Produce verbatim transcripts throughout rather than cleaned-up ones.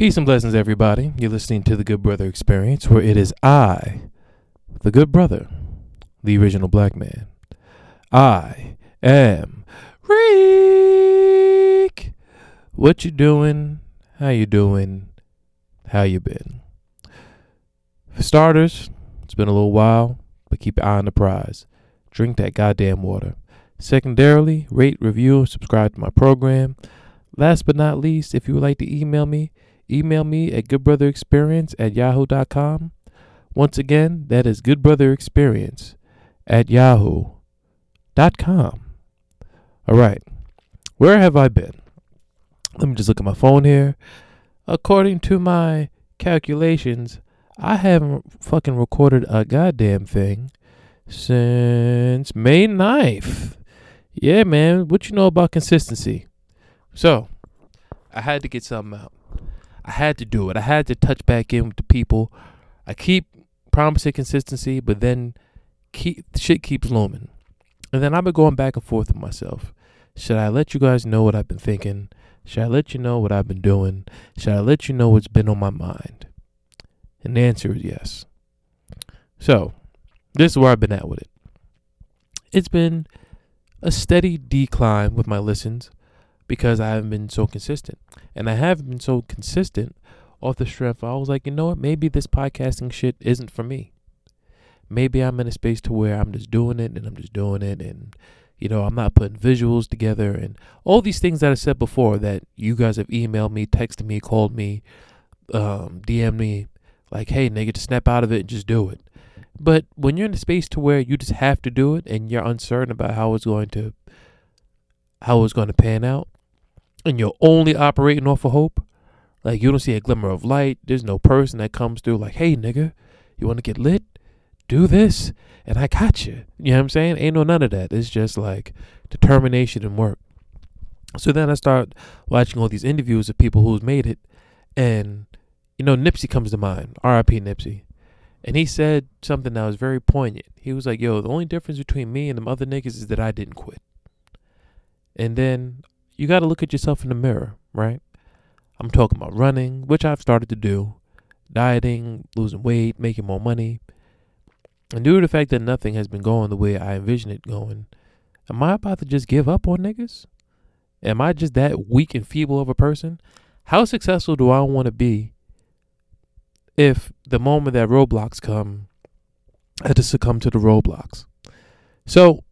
Peace and blessings, everybody. You're listening to The Good Brother Experience, where it is I, the good brother, the original black man. I am Reek. What you doing? How you doing? How you been? For starters, it's been a little while, but keep your eye on the prize. Drink that goddamn water. Secondarily, rate, review, and subscribe to my program. Last but not least, if you would like to email me, email me at good brother experience at yahoo dot com. Once again, that is good brother experience at yahoo dot com. All right, where have I been? Let me just look at my phone here. According to my calculations, I haven't fucking recorded a goddamn thing since May ninth. Yeah, man, what you know about consistency? So, I had to get something out. I had to do it. I had to touch back in with the people. I keep promising consistency, but then keep, shit keeps looming. And then I've been going back and forth with myself. Should I let you guys know what I've been thinking? Should I let you know what I've been doing? Should I let you know what's been on my mind? And the answer is yes. So, this is where I've been at with it. It's been a steady decline with my listens, because I haven't been so consistent. And I haven't been so consistent off the strength. I was like, you know what? Maybe this podcasting shit isn't for me. Maybe I'm in a space to where I'm just doing it and I'm just doing it. And, you know, I'm not putting visuals together. And all these things that I said before that you guys have emailed me, texted me, called me, um, D M'd me. Like, hey, nigga, just snap out of it and just do it. But when you're in a space to where you just have to do it and you're uncertain about how it's going to, how it's going to pan out, and you're only operating off of hope, like you don't see a glimmer of light, there's no person that comes through like, hey nigga, you want to get lit? Do this, and I got you. You know what I'm saying? Ain't no none of that. It's just like determination and work. So then I start watching all these interviews of people who's made it, and you know, Nipsey comes to mind, R I P Nipsey. And he said something that was very poignant. He was like, yo, the only difference between me and them other niggas is that I didn't quit. And then you got to look at yourself in the mirror, right? I'm talking about running, which I've started to do, dieting, losing weight, making more money. And due to the fact that nothing has been going the way I envisioned it going, am I about to just give up on niggas? Am I just that weak and feeble of a person? How successful do I want to be if the moment that roadblocks come, I just succumb to the roadblocks? So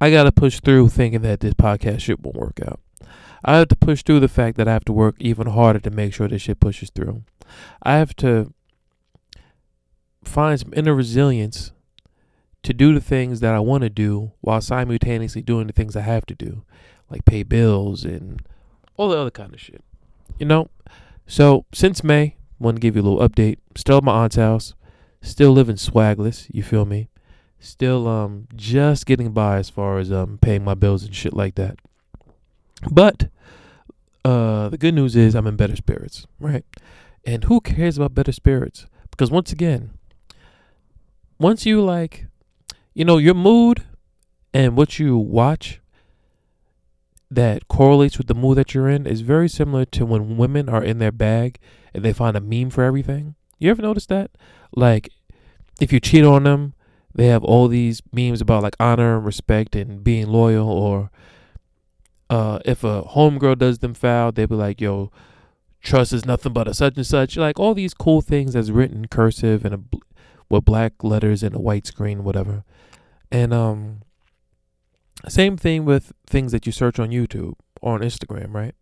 I got to push through thinking that this podcast shit won't work out. I have to push through the fact that I have to work even harder to make sure this shit pushes through. I have to find some inner resilience to do the things that I want to do while simultaneously doing the things I have to do, like pay bills and all the other kind of shit, you know? So since May, I want to give you a little update. Still at my aunt's house, still living swagless, you feel me? Still um, just getting by as far as um, paying my bills and shit like that. But uh, the good news is I'm in better spirits, right? And who cares about better spirits? Because once again, once you like, you know, your mood and what you watch that correlates with the mood that you're in is very similar to when women are in their bag and they find a meme for everything. You ever notice that? Like, if you cheat on them, they have all these memes about like honor and respect and being loyal. Or Uh, if a homegirl does them foul, they'd be like, yo, trust is nothing but a such and such. Like all these cool things that's written cursive and a bl- with black letters and a white screen, whatever. And um, same thing with things that you search on YouTube or on Instagram, right?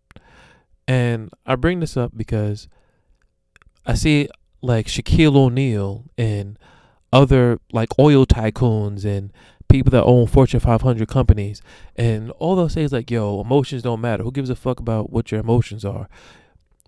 And I bring this up because I see like Shaquille O'Neal and other like oil tycoons and people that own Fortune five hundred companies, and all those things like, yo, emotions don't matter. Who gives a fuck about what your emotions are?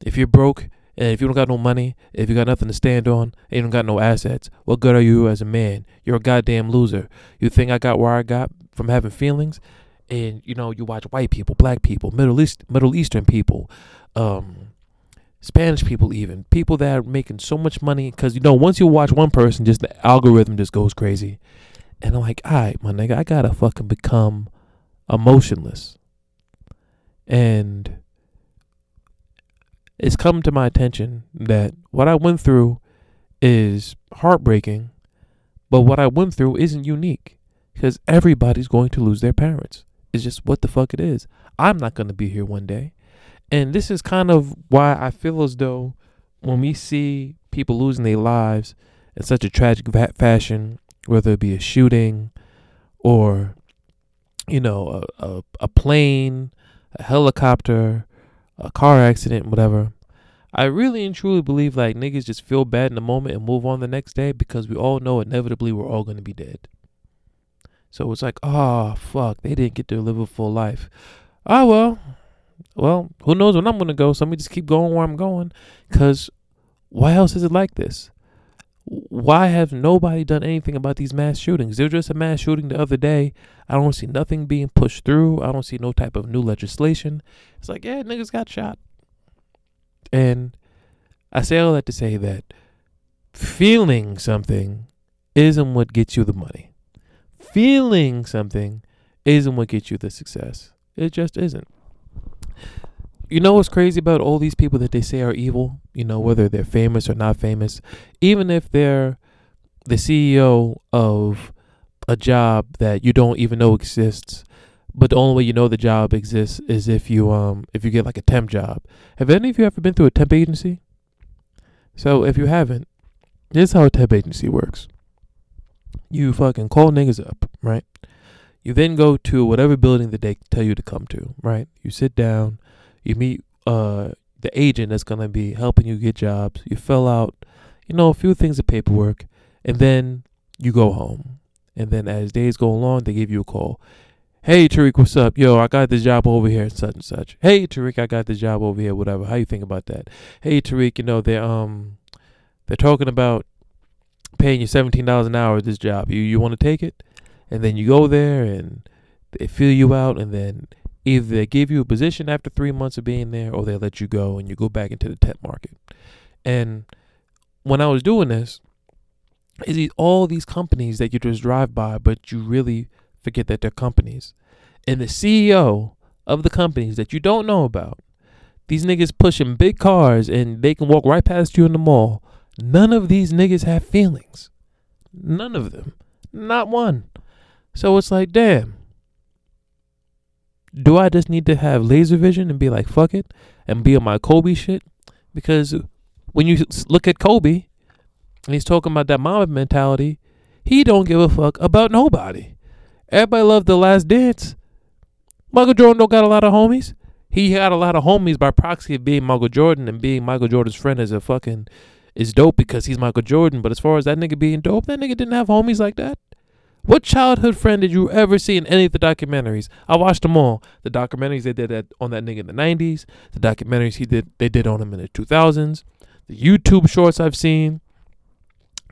If you're broke and if you don't got no money, if you got nothing to stand on and you don't got no assets, what good are you as a man? You're a goddamn loser. You think I got where I got from having feelings? And you know, you watch white people, black people, Middle East, Middle Eastern people, um, Spanish people, even people that are making so much money, because you know, once you watch one person, just the algorithm just goes crazy. And I'm like, all right, my nigga, I gotta fucking become emotionless. And it's come to my attention that what I went through is heartbreaking, but what I went through isn't unique, because everybody's going to lose their parents. It's just what the fuck it is. I'm not going to be here one day. And this is kind of why I feel as though when we see people losing their lives in such a tragic va- fashion, whether it be a shooting or, you know, a, a, a plane, a helicopter, a car accident, whatever, I really and truly believe like niggas just feel bad in the moment and move on the next day, because we all know inevitably we're all going to be dead. So it's like, oh, fuck, they didn't get to live a full life. Oh, well, well, who knows when I'm going to go, so let me just keep going where I'm going, because why else is it like this? Why have nobody done anything about these mass shootings? There was just a mass shooting the other day. I don't see nothing being pushed through. I don't see no type of new legislation. It's like, yeah, niggas got shot. And I say all that to say that feeling something isn't what gets you the money. Feeling something isn't what gets you the success. It just isn't. You know what's crazy about all these people that they say are evil? You know, whether they're famous or not famous, even if they're the C E O of a job that you don't even know exists, but the only way you know the job exists is if you um if you get like a temp job. Have any of you ever been through a temp agency? So if you haven't, this is how a temp agency works. You fucking call niggas up, right? You then go to whatever building that they tell you to come to, right? You sit down, you meet uh, the agent that's going to be helping you get jobs. You fill out, you know, a few things of paperwork, and then you go home. And then as days go along, they give you a call. Hey, Tariq, what's up? Yo, I got this job over here, such and such. Hey, Tariq, I got this job over here, whatever. How you think about that? Hey, Tariq, you know, they're, um, they're talking about paying you seventeen dollars an hour at this job. You, you want to take it? And then you go there and they feel you out, and then either they give you a position after three months of being there, or they let you go and you go back into the temp market. And when I was doing this, it's all these companies that you just drive by, but you really forget that they're companies. And the C E O of the companies that you don't know about, these niggas pushing big cars and they can walk right past you in the mall. None of these niggas have feelings. None of them. Not one. So it's like, damn. Do I just need to have laser vision and be like, fuck it, and be on my Kobe shit? Because when you look at Kobe, and he's talking about that mama mentality, he don't give a fuck about nobody. Everybody loved The Last Dance. Michael Jordan don't got a lot of homies. He had a lot of homies by proxy of being Michael Jordan, and being Michael Jordan's friend is a fucking, is dope because he's Michael Jordan. But as far as that nigga being dope, that nigga didn't have homies like that. What childhood friend did you ever see in any of the documentaries? I watched them all. The documentaries they did that, on that nigga in the nineties. The documentaries he did, they did on him in the two thousands. The YouTube shorts I've seen.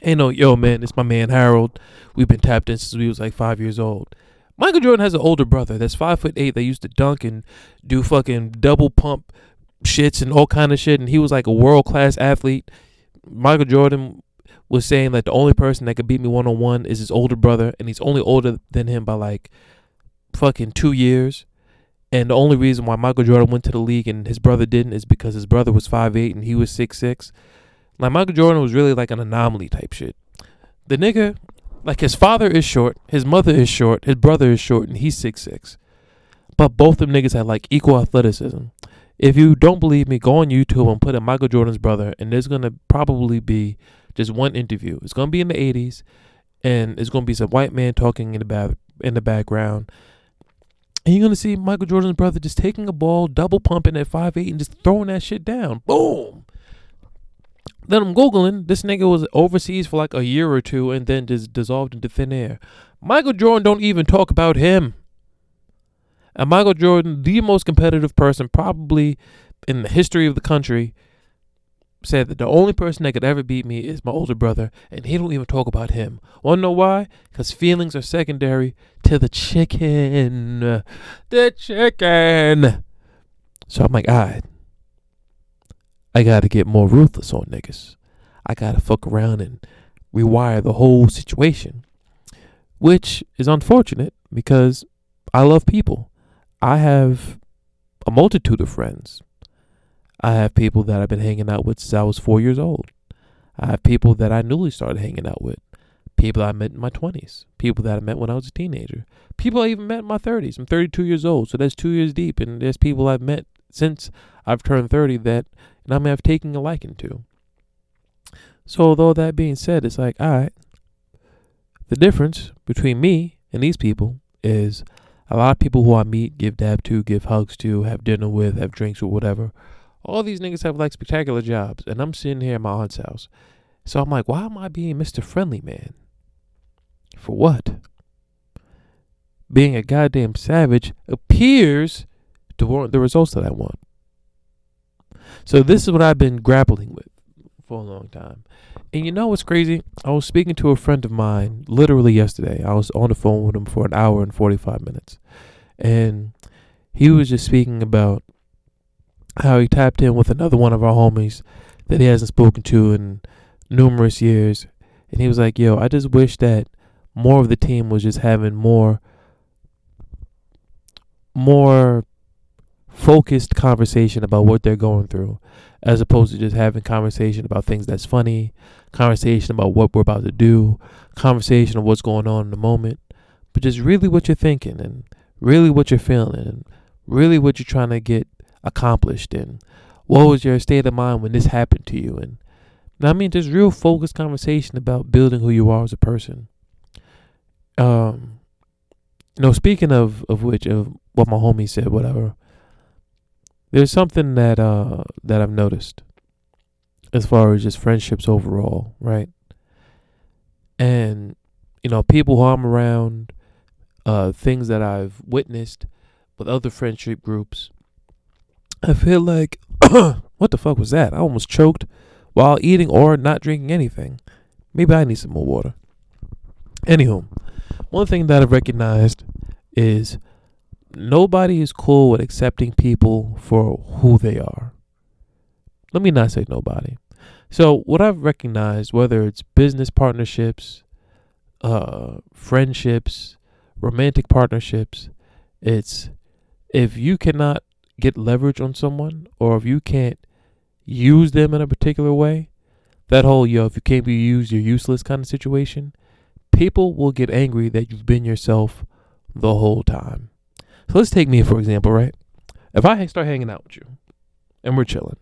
Ain't no, yo, man, it's my man Harold. We've been tapped in since we was like five years old. Michael Jordan has an older brother that's five foot eight. They used to dunk and do fucking double pump shits and all kind of shit. And he was like a world-class athlete. Michael Jordan was saying that the only person that could beat me one-on-one is his older brother, and he's only older than him by like fucking two years. And the only reason why Michael Jordan went to the league and his brother didn't is because his brother was five eight and he was six six. Like, Michael Jordan was really like an anomaly type shit. The nigga, like, his father is short, his mother is short, his brother is short, and he's six six. But both them niggas had like equal athleticism. If you don't believe me, go on YouTube and put in Michael Jordan's brother, and there's going to probably be just one interview. It's going to be in the eighties, and it's going to be some white man talking in the ba- in the background. And you're going to see Michael Jordan's brother just taking a ball, double pumping at five eight, and just throwing that shit down. Boom! Then I'm Googling. This nigga was overseas for like a year or two and then just dissolved into thin air. Michael Jordan don't even talk about him. And Michael Jordan, the most competitive person probably in the history of the country, said that the only person that could ever beat me is my older brother, and he don't even talk about him. Want to know why? Because feelings are secondary to the chicken. The chicken. So I'm like, all right, I got to get more ruthless on niggas. I got to fuck around and rewire the whole situation, which is unfortunate because I love people. I have a multitude of friends. I have people that I've been hanging out with since I was four years old. I have people that I newly started hanging out with. People that I met in my twenties. People that I met when I was a teenager. People I even met in my thirties. I'm thirty-two years old, so that's two years deep. And there's people I've met since I've turned thirty that and I may have taken a liking to. So although that being said, it's like, all right, the difference between me and these people is a lot of people who I meet, give dab to, give hugs to, have dinner with, have drinks or whatever. All these niggas have like spectacular jobs, and I'm sitting here at my aunt's house. So I'm like, why am I being Mister Friendly Man? For what? Being a goddamn savage appears to warrant the results that I want. So this is what I've been grappling with for a long time. And you know what's crazy? I was speaking to a friend of mine literally yesterday. I was on the phone with him for an hour and forty-five minutes. And he was just speaking about how he tapped in with another one of our homies that he hasn't spoken to in numerous years. And he was like, yo, I just wish that more of the team was just having more, more focused conversation about what they're going through, as opposed to just having conversation about things that's funny, conversation about what we're about to do, conversation of what's going on in the moment, but just really what you're thinking and really what you're feeling and really what you're trying to get accomplished and what was your state of mind when this happened to you. And I mean, just real focused conversation about building who you are as a person. Um, you know, speaking of, of which, of what my homie said, whatever, there's something that uh that I've noticed as far as just friendships overall, right? And, you know, people who I'm around, uh, things that I've witnessed with other friendship groups, I feel like, what the fuck was that? I almost choked while eating or not drinking anything. Maybe I need some more water. Anywho, one thing that I've recognized is nobody is cool with accepting people for who they are. Let me not say nobody. So what I've recognized, whether it's business partnerships, uh, friendships, romantic partnerships, it's if you cannot get leverage on someone, or if you can't use them in a particular way, that whole, yo, if you can't be used, you're useless kind of situation, people will get angry that you've been yourself the whole time. So let's take me for example, right? If I start hanging out with you and we're chilling,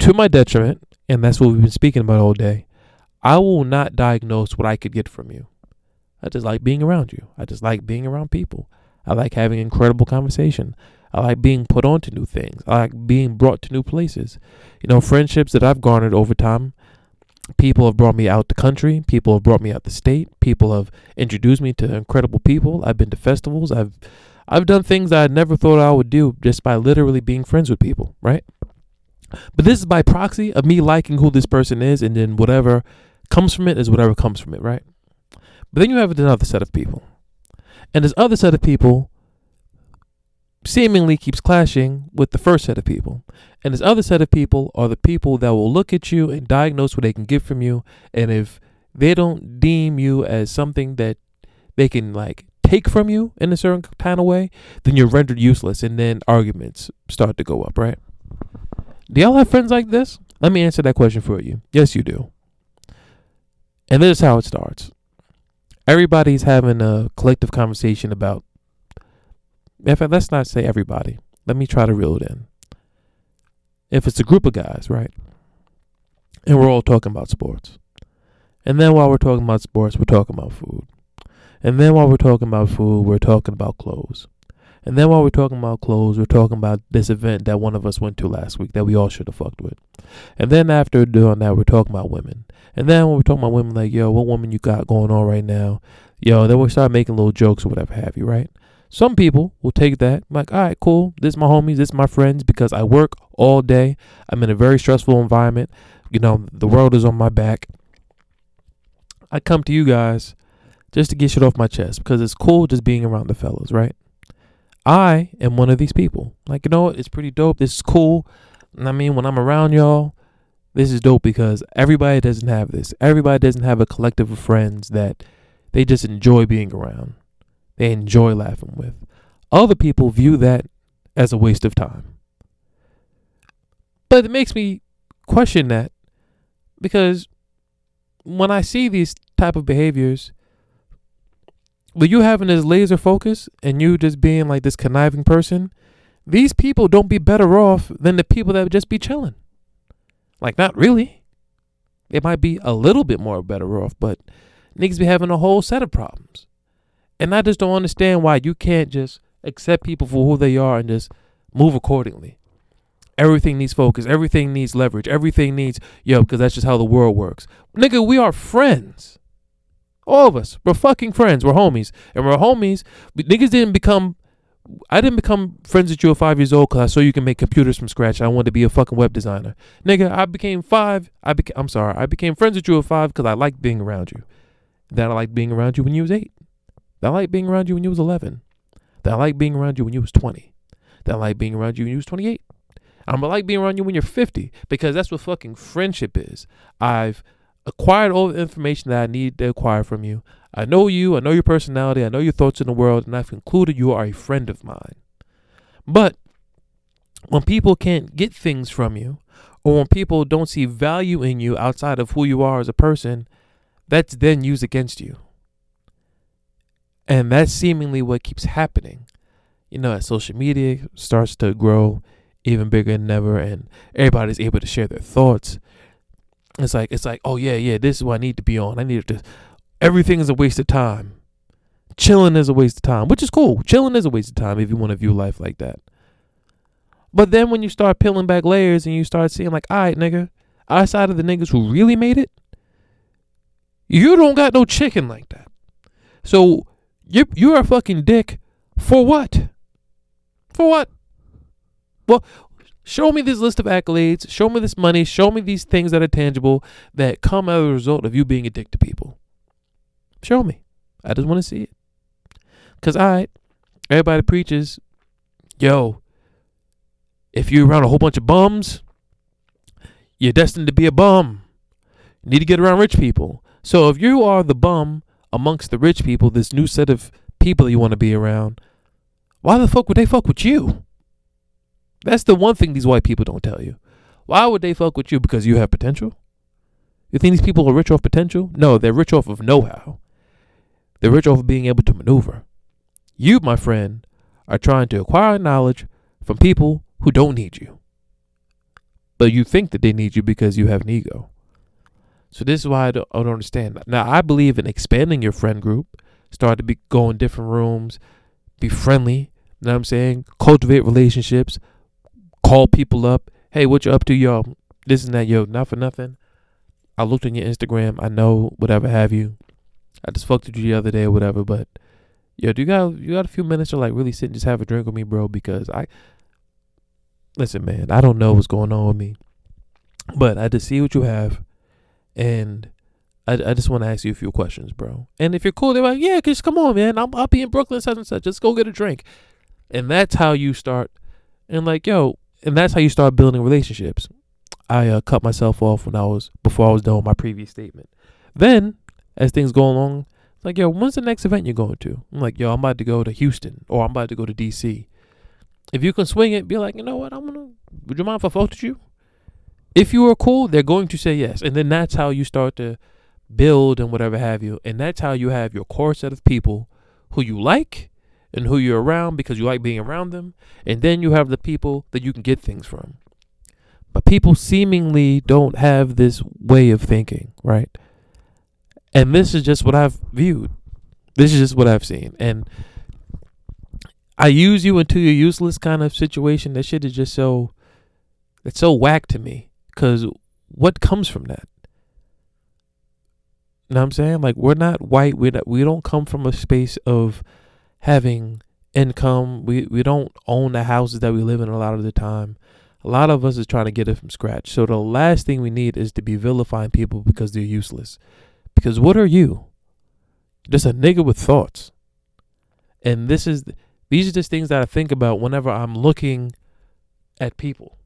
to my detriment, and that's what we've been speaking about all day, I will not diagnose what I could get from you. I just like being around you. I just like being around people. I like having incredible conversation. I like being put on to new things. I like being brought to new places. You know, friendships that I've garnered over time, people have brought me out the country. People have brought me out the state. People have introduced me to incredible people. I've been to festivals. I've I've done things that I never thought I would do just by literally being friends with people, right? But this is by proxy of me liking who this person is, and then whatever comes from it is whatever comes from it, right? But then you have another set of people. And this other set of people seemingly keeps clashing with the first set of people. And this other set of people are the people that will look at you and diagnose what they can get from you. And if they don't deem you as something that they can like take from you in a certain kind of way, then you're rendered useless. And then arguments start to go up, right? Do y'all have friends like this? Let me answer that question for you. Yes, you do. And this is how it starts. Everybody's having a collective conversation about, in fact, let's not say everybody. Let me try to reel it in. If it's a group of guys, right? And we're all talking about sports. And then while we're talking about sports, we're talking about food. And then while we're talking about food, we're talking about clothes. And then while we're talking about clothes, we're talking about this event that one of us went to last week that we all should have fucked with. And then after doing that, we're talking about women. And then when we're talking about women, like, yo, what woman you got going on right now? Yo, then we'll start making little jokes or whatever have you, right? Some people will take that, like, all right, cool. This is my homies. This is my friends because I work all day. I'm in a very stressful environment. You know, the world is on my back. I come to you guys just to get shit off my chest because it's cool just being around the fellas, right? I am one of these people. Like, you know, it's pretty dope. This is cool. And I mean, when I'm around y'all, this is dope because everybody doesn't have this. Everybody doesn't have a collective of friends that they just enjoy being around. They enjoy laughing with. Other people view that as a waste of time. But it makes me question that, because when I see these type of behaviors, with you having this laser focus and you just being like this conniving person, these people don't be better off than the people that would just be chilling. Like, not really. They might be a little bit more better off, but niggas be having a whole set of problems. And I just don't understand why you can't just accept people for who they are and just move accordingly. Everything needs focus. Everything needs leverage. Everything needs, yo, because that's just how the world works. Nigga, we are friends. All of us. We're fucking friends. We're homies. And we're homies. But niggas didn't become, I didn't become friends with you at five years old because I saw you can make computers from scratch. I wanted to be a fucking web designer. Nigga, I became five. I beca- I'm sorry. I became friends with you at five because I liked being around you. Then I liked being around you when you was eight. Then I liked being around you when you was eleven. Then I liked being around you when you was twenty. Then I liked being around you when you was twenty-eight. I'm gonna like being around you when you're fifty, because that's what fucking friendship is. I've acquired all the information that I need to acquire from you. I know you, I know your personality, I know your thoughts in the world, and I've concluded you are a friend of mine. But when people can't get things from you, or when people don't see value in you outside of who you are as a person, that's then used against you. And that's seemingly what keeps happening. You know, as social media starts to grow even bigger than ever, and everybody's able to share their thoughts, it's like it's like oh yeah yeah this is what I need to be on. I need to everything is a waste of time. Chilling is a waste of time, which is cool. Chilling is a waste of time if you want to view life like that. But then when you start peeling back layers and you start seeing, like, alright nigga, outside of the niggas who really made it, you don't got no chicken like that. So you you're a fucking dick for what? For what? Well, show me this list of accolades, show me this money, show me these things that are tangible that come as a result of you being a dick to people. Show me. I just want to see it. Because, all right, everybody preaches, yo, if you're around a whole bunch of bums, you're destined to be a bum. You need to get around rich people. So if you are the bum amongst the rich people, this new set of people you want to be around, why the fuck would they fuck with you? That's the one thing these white people don't tell you. Why would they fuck with you? Because you have potential? You think these people are rich off potential? No, they're rich off of know-how. They're rich off of being able to maneuver. You, my friend, are trying to acquire knowledge from people who don't need you. But you think that they need you because you have an ego. So this is why I don't, I don't understand. Now, I believe in expanding your friend group. Start to be, go in different rooms. Be friendly. You know what I'm saying? Cultivate relationships. Call people up. Hey, what you up to, y'all? This and that, yo. Not for nothing, I looked on your Instagram. I know, whatever have you. I just fucked with you the other day or whatever. But yo, do you got you got a few minutes to like really sit and just have a drink with me, bro? Because I listen, man. I don't know what's going on with me, but I just see what you have, and I, I just want to ask you a few questions, bro. And if you're cool, they're like, yeah, just come on, man. I'll, I'll be in Brooklyn, such and such. Just go get a drink, and that's how you start. And like, yo. And that's how you start building relationships. I uh, cut myself off when I was before I was done with my previous statement. Then, as things go along, it's like, yo, when's the next event you're going to? I'm like, yo, I'm about to go to Houston, or I'm about to go to D C. If you can swing it, be like, you know what, I'm gonna. Would you mind if I fucked with you? If you are cool, they're going to say yes, and then that's how you start to build and whatever have you, and that's how you have your core set of people who you like. And who you're around because you like being around them. And then you have the people that you can get things from. But people seemingly don't have this way of thinking, right? And this is just what I've viewed. This is just what I've seen. And I use you until you're useless kind of situation. That shit is just so, it's so whack to me. Because what comes from that? You know what I'm saying? Like, we're not white. We're not, we don't come from a space of having income. We we don't own the houses that we live in a lot of the time. A lot of us is trying to get it from scratch. So the last thing we need is to be vilifying people because they're useless. Because what are you? Just a nigga with thoughts. And this is these are just things that I think about whenever I'm looking at people.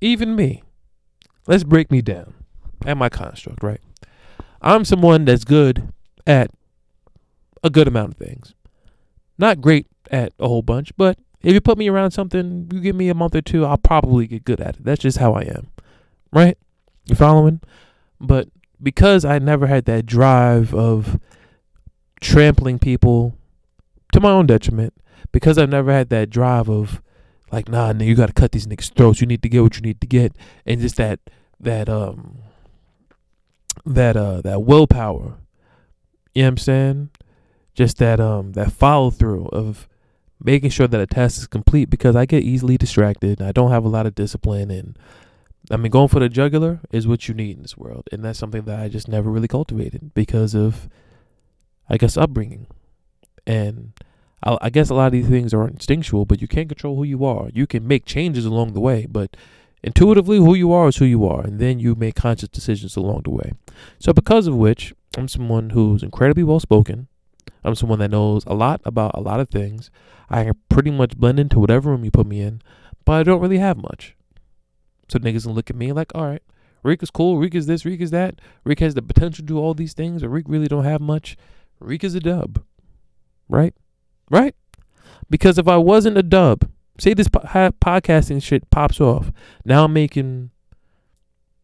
Even me. Let's break me down at my construct, right? I'm someone that's good at a good amount of things. Not great at a whole bunch, but If you put me around something, you give me a month or two, I'll probably get good at it. That's just how I am, right? You following? But because I never had that drive of trampling people to my own detriment, because I've never had that drive of like, nah, nah, you got to cut these niggas' throats. You need to get what you need to get, and just that that um that uh that willpower. You know what I'm saying? Just that um that follow through of making sure that a task is complete, because I get easily distracted. I don't have a lot of discipline, and I mean, going for the jugular is what you need in this world, and that's something that I just never really cultivated because of, I guess, upbringing. And I, I guess a lot of these things are instinctual, but you can't control who you are. You can make changes along the way, but intuitively, who you are is who you are, and then you make conscious decisions along the way. So because of which, I'm someone who's incredibly well-spoken. I'm someone that knows a lot about a lot of things. I can pretty much blend into whatever room you put me in, but I don't really have much. So niggas can look at me like, all right, Reek is cool. Reek is this. Reek is that. Reek has the potential to do all these things, but Reek really don't have much. Reek is a dub, right? Right? Because if I wasn't a dub, say this po- podcasting shit pops off. Now I'm making,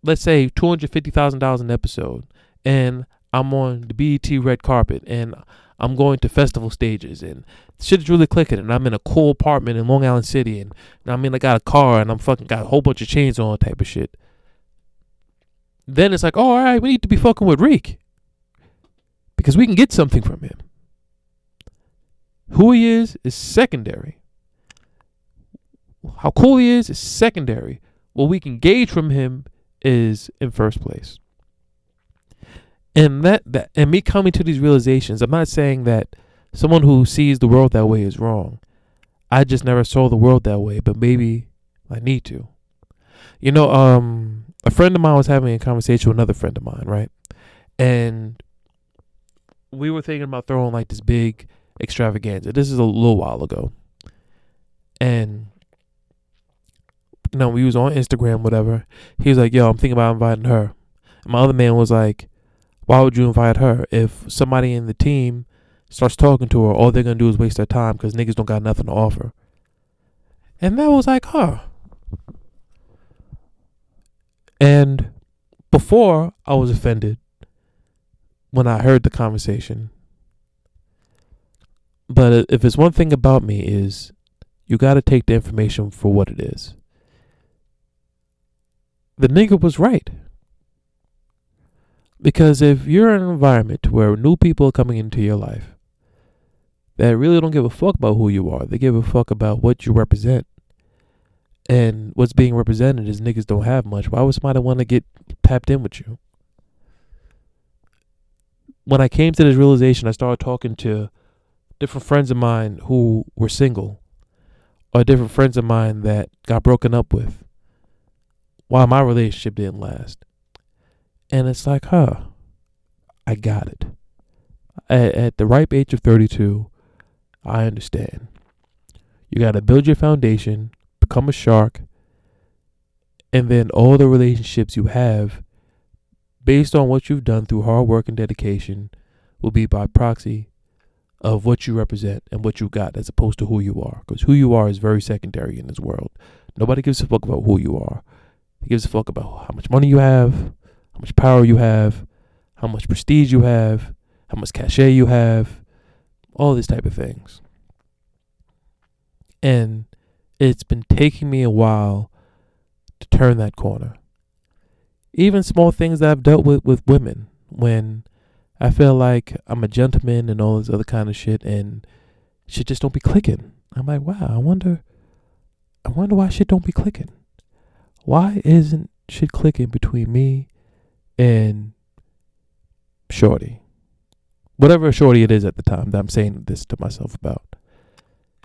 let's say, two hundred fifty thousand dollars an episode, and I'm on the B E T red carpet, and I'm going to festival stages, and shit is really clicking, and I'm in a cool apartment in Long Island City, and, and I mean, I got a car, and I'm fucking got a whole bunch of chains on, type of shit. Then it's like, oh, all right, we need to be fucking with Reek, because we can get something from him. Who he is is secondary. How cool he is is secondary. What we can gauge from him is in first place. And that, that and me coming to these realizations, I'm not saying that someone who sees the world that way is wrong. I just never saw the world that way, but maybe I need to. You know, um, a friend of mine was having a conversation with another friend of mine, right? And we were thinking about throwing like this big extravaganza. This is a little while ago. And you know, we was on Instagram, whatever. He was like, yo, I'm thinking about inviting her. And my other man was like, why would you invite her? If somebody in the team starts talking to her, all they're going to do is waste their time because niggas don't got nothing to offer. And that was like, huh. And before I was offended when I heard the conversation. But if it's one thing about me is you got to take the information for what it is. The nigga was right. Because if you're in an environment where new people are coming into your life that really don't give a fuck about who you are, they give a fuck about what you represent. And what's being represented is niggas don't have much. Why would somebody want to get tapped in with you? When I came to this realization, I started talking to different friends of mine who were single, or different friends of mine that got broken up with while my relationship didn't last. And it's like, huh, I got it. At, at the ripe age of thirty-two, I understand. You got to build your foundation, become a shark, and then all the relationships you have, based on what you've done through hard work and dedication, will be by proxy of what you represent and what you got as opposed to who you are. Because who you are is very secondary in this world. Nobody gives a fuck about who you are. They gives a fuck about how much money you have, how much power you have, how much prestige you have, how much cachet you have, all these type of things. And it's been taking me a while to turn that corner. Even small things that I've dealt with with women, when I feel like I'm a gentleman and all this other kind of shit, and shit just don't be clicking. I'm like, wow, I wonder, I wonder why shit don't be clicking. Why isn't shit clicking between me and shorty, whatever shorty it is at the time that I'm saying this to myself about?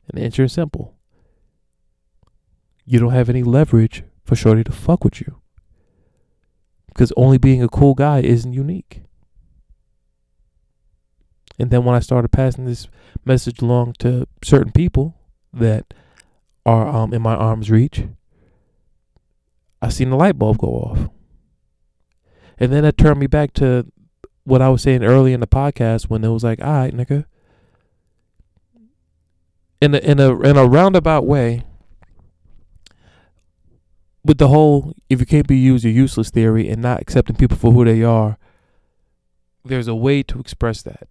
And the answer is simple. You don't have any leverage for shorty to fuck with you, because only being a cool guy isn't unique. And then when I started passing this message along to certain people that are um, in my arm's reach, I seen the light bulb go off. And then that turned me back to what I was saying earlier in the podcast when it was like, all right, nigga, in a, in a in a roundabout way with the whole if you can't be used, you're useless theory and not accepting people for who they are. There's a way to express that.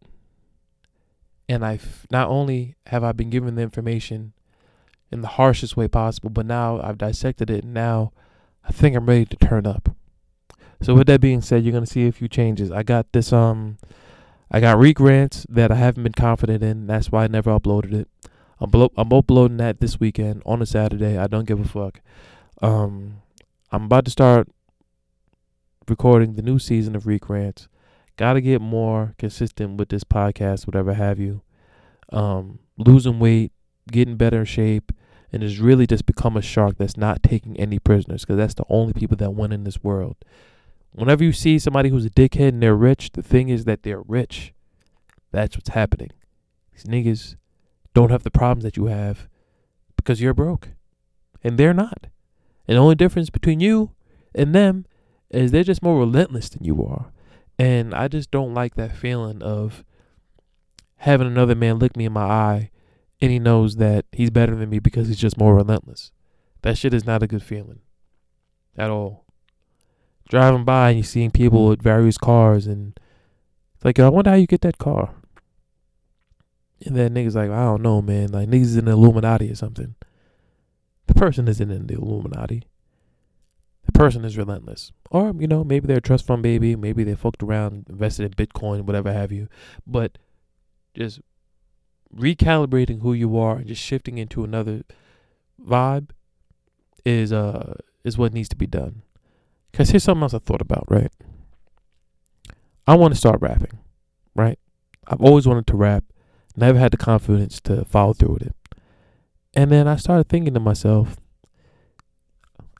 And I not only have I been given the information in the harshest way possible, but now I've dissected it. And now I think I'm ready to turn up. So with that being said, you're going to see a few changes. I got this, um, I got Reek Rants that I haven't been confident in. That's why I never uploaded it. I'm, blo- I'm uploading that this weekend on a Saturday. I don't give a fuck. Um, I'm about to start recording the new season of Reek Rants. Got to get more consistent with this podcast, whatever have you. Um, losing weight, getting better in shape, and just really just become a shark that's not taking any prisoners, because that's the only people that win in this world. Whenever you see somebody who's a dickhead and they're rich, the thing is that they're rich. That's what's happening. These niggas don't have the problems that you have because you're broke, and they're not. And the only difference between you and them is they're just more relentless than you are. And I just don't like that feeling of having another man look me in my eye and he knows that he's better than me because he's just more relentless. That shit is not a good feeling at all. Driving by and you're seeing people with various cars and it's like, I wonder how you get that car. And that nigga's like, I don't know, man. Like, niggas is in the Illuminati or something. The person isn't in the Illuminati. The person is relentless. Or, you know, maybe they're a trust fund baby. Maybe they fucked around, invested in Bitcoin, whatever have you. But just recalibrating who you are and just shifting into another vibe is uh is what needs to be done. Because here's something else I thought about, right? I want to start rapping, right? I've always wanted to rap. Never had the confidence to follow through with it. And then I started thinking to myself,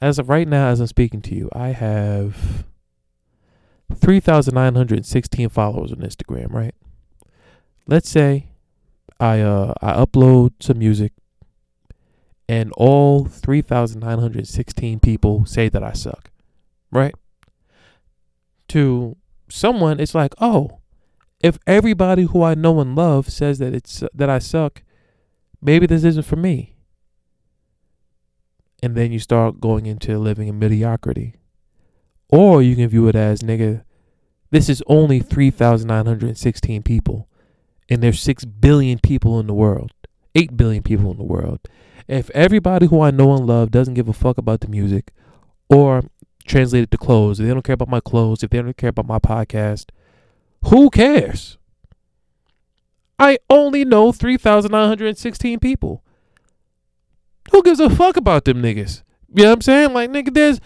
as of right now, as I'm speaking to you, I have three thousand nine hundred sixteen followers on Instagram, right? Let's say I uh I upload some music and all three thousand nine hundred sixteen people say that I suck, right? To someone, it's like, oh, if everybody who I know and love says that it's uh, that I suck, maybe this isn't for me. And then you start going into living in mediocrity. Or you can view it as, nigga, this is only three thousand nine hundred sixteen people. And there's six billion people in the world. eight billion people in the world. If everybody who I know and love doesn't give a fuck about the music, or translated to clothes, if they don't care about my clothes, if they don't care about my podcast, who cares? I only know three thousand nine hundred sixteen people. Who gives a fuck about them niggas? You know what I'm saying? Like, nigga, there's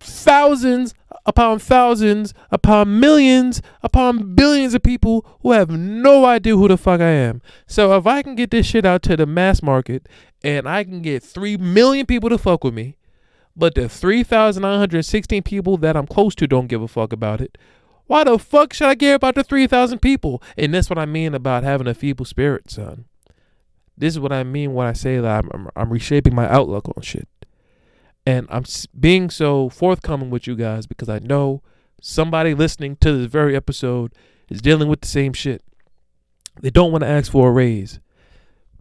thousands upon thousands upon millions upon billions of people who have no idea who the fuck I am. So if I can get this shit out to the mass market and I can get three million people to fuck with me, but the three thousand nine hundred sixteen people that I'm close to don't give a fuck about it, why the fuck should I care about the three thousand people? And that's what I mean about having a feeble spirit, son. This is what I mean when I say that I'm, I'm, I'm reshaping my outlook on shit. And I'm being so forthcoming with you guys because I know somebody listening to this very episode is dealing with the same shit. They don't want to ask for a raise.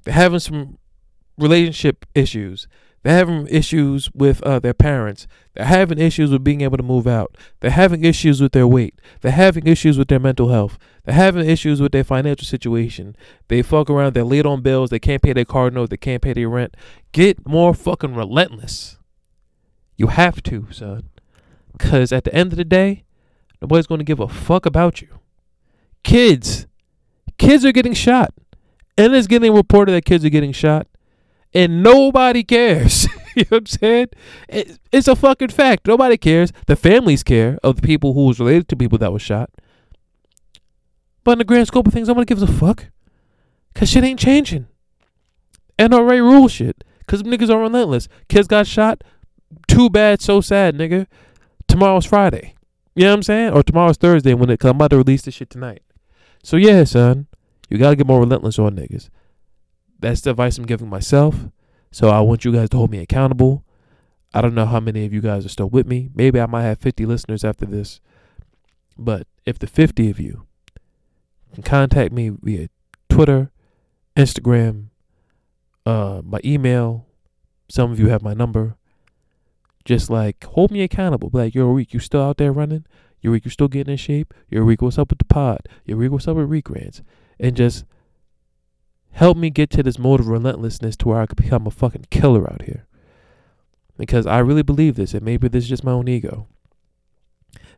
They're having some relationship issues. They're having issues with uh, their parents. They're having issues with being able to move out. They're having issues with their weight. They're having issues with their mental health. They're having issues with their financial situation. They fuck around. They're late on bills. They can't pay their car note. They can't pay their rent. Get more fucking relentless. You have to, son. Because at the end of the day, nobody's going to give a fuck about you. Kids. Kids are getting shot. And it's getting reported that kids are getting shot. And nobody cares. You know what I'm saying? It, it's a fucking fact. Nobody cares. The families care of the people who was related to people that was shot. But in the grand scope of things, nobody gives a fuck. Because shit ain't changing. N R A rule shit. Because niggas are relentless. Kids got shot. Too bad, so sad, nigga. Tomorrow's Friday. You know what I'm saying? Or tomorrow's Thursday when it comes. I'm about to release this shit tonight. So yeah, son. You got to get more relentless on niggas. That's the advice I'm giving myself. So I want you guys to hold me accountable. I don't know how many of you guys are still with me. Maybe I might have fifty listeners after this. But if the fifty of you can contact me via Twitter, Instagram, uh, my email. Some of you have my number. Just like, hold me accountable. Be like, yo, Reek, you still out there running? Yo, Reek, you still getting in shape? Yo, Reek, what's up with the pod? Yo, Reek, what's up with Reek Rants? And just help me get to this mode of relentlessness to where I could become a fucking killer out here. Because I really believe this, and maybe this is just my own ego.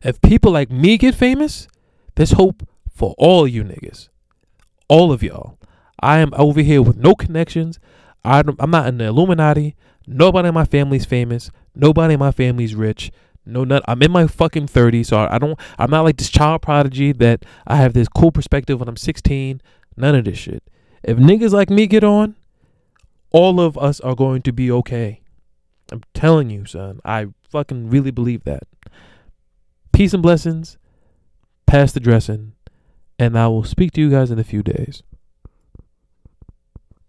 If people like me get famous, there's hope for all you niggas. All of y'all. I am over here with no connections. I don't, I'm not in the Illuminati. Nobody in my family's famous. Nobody in my family's rich. No, not, I'm in my fucking thirties, so I don't. I'm not like this child prodigy that I have this cool perspective when I'm sixteen. None of this shit. If niggas like me get on, all of us are going to be okay. I'm telling you, son. I fucking really believe that. Peace and blessings. Pass the dressing. And I will speak to you guys in a few days.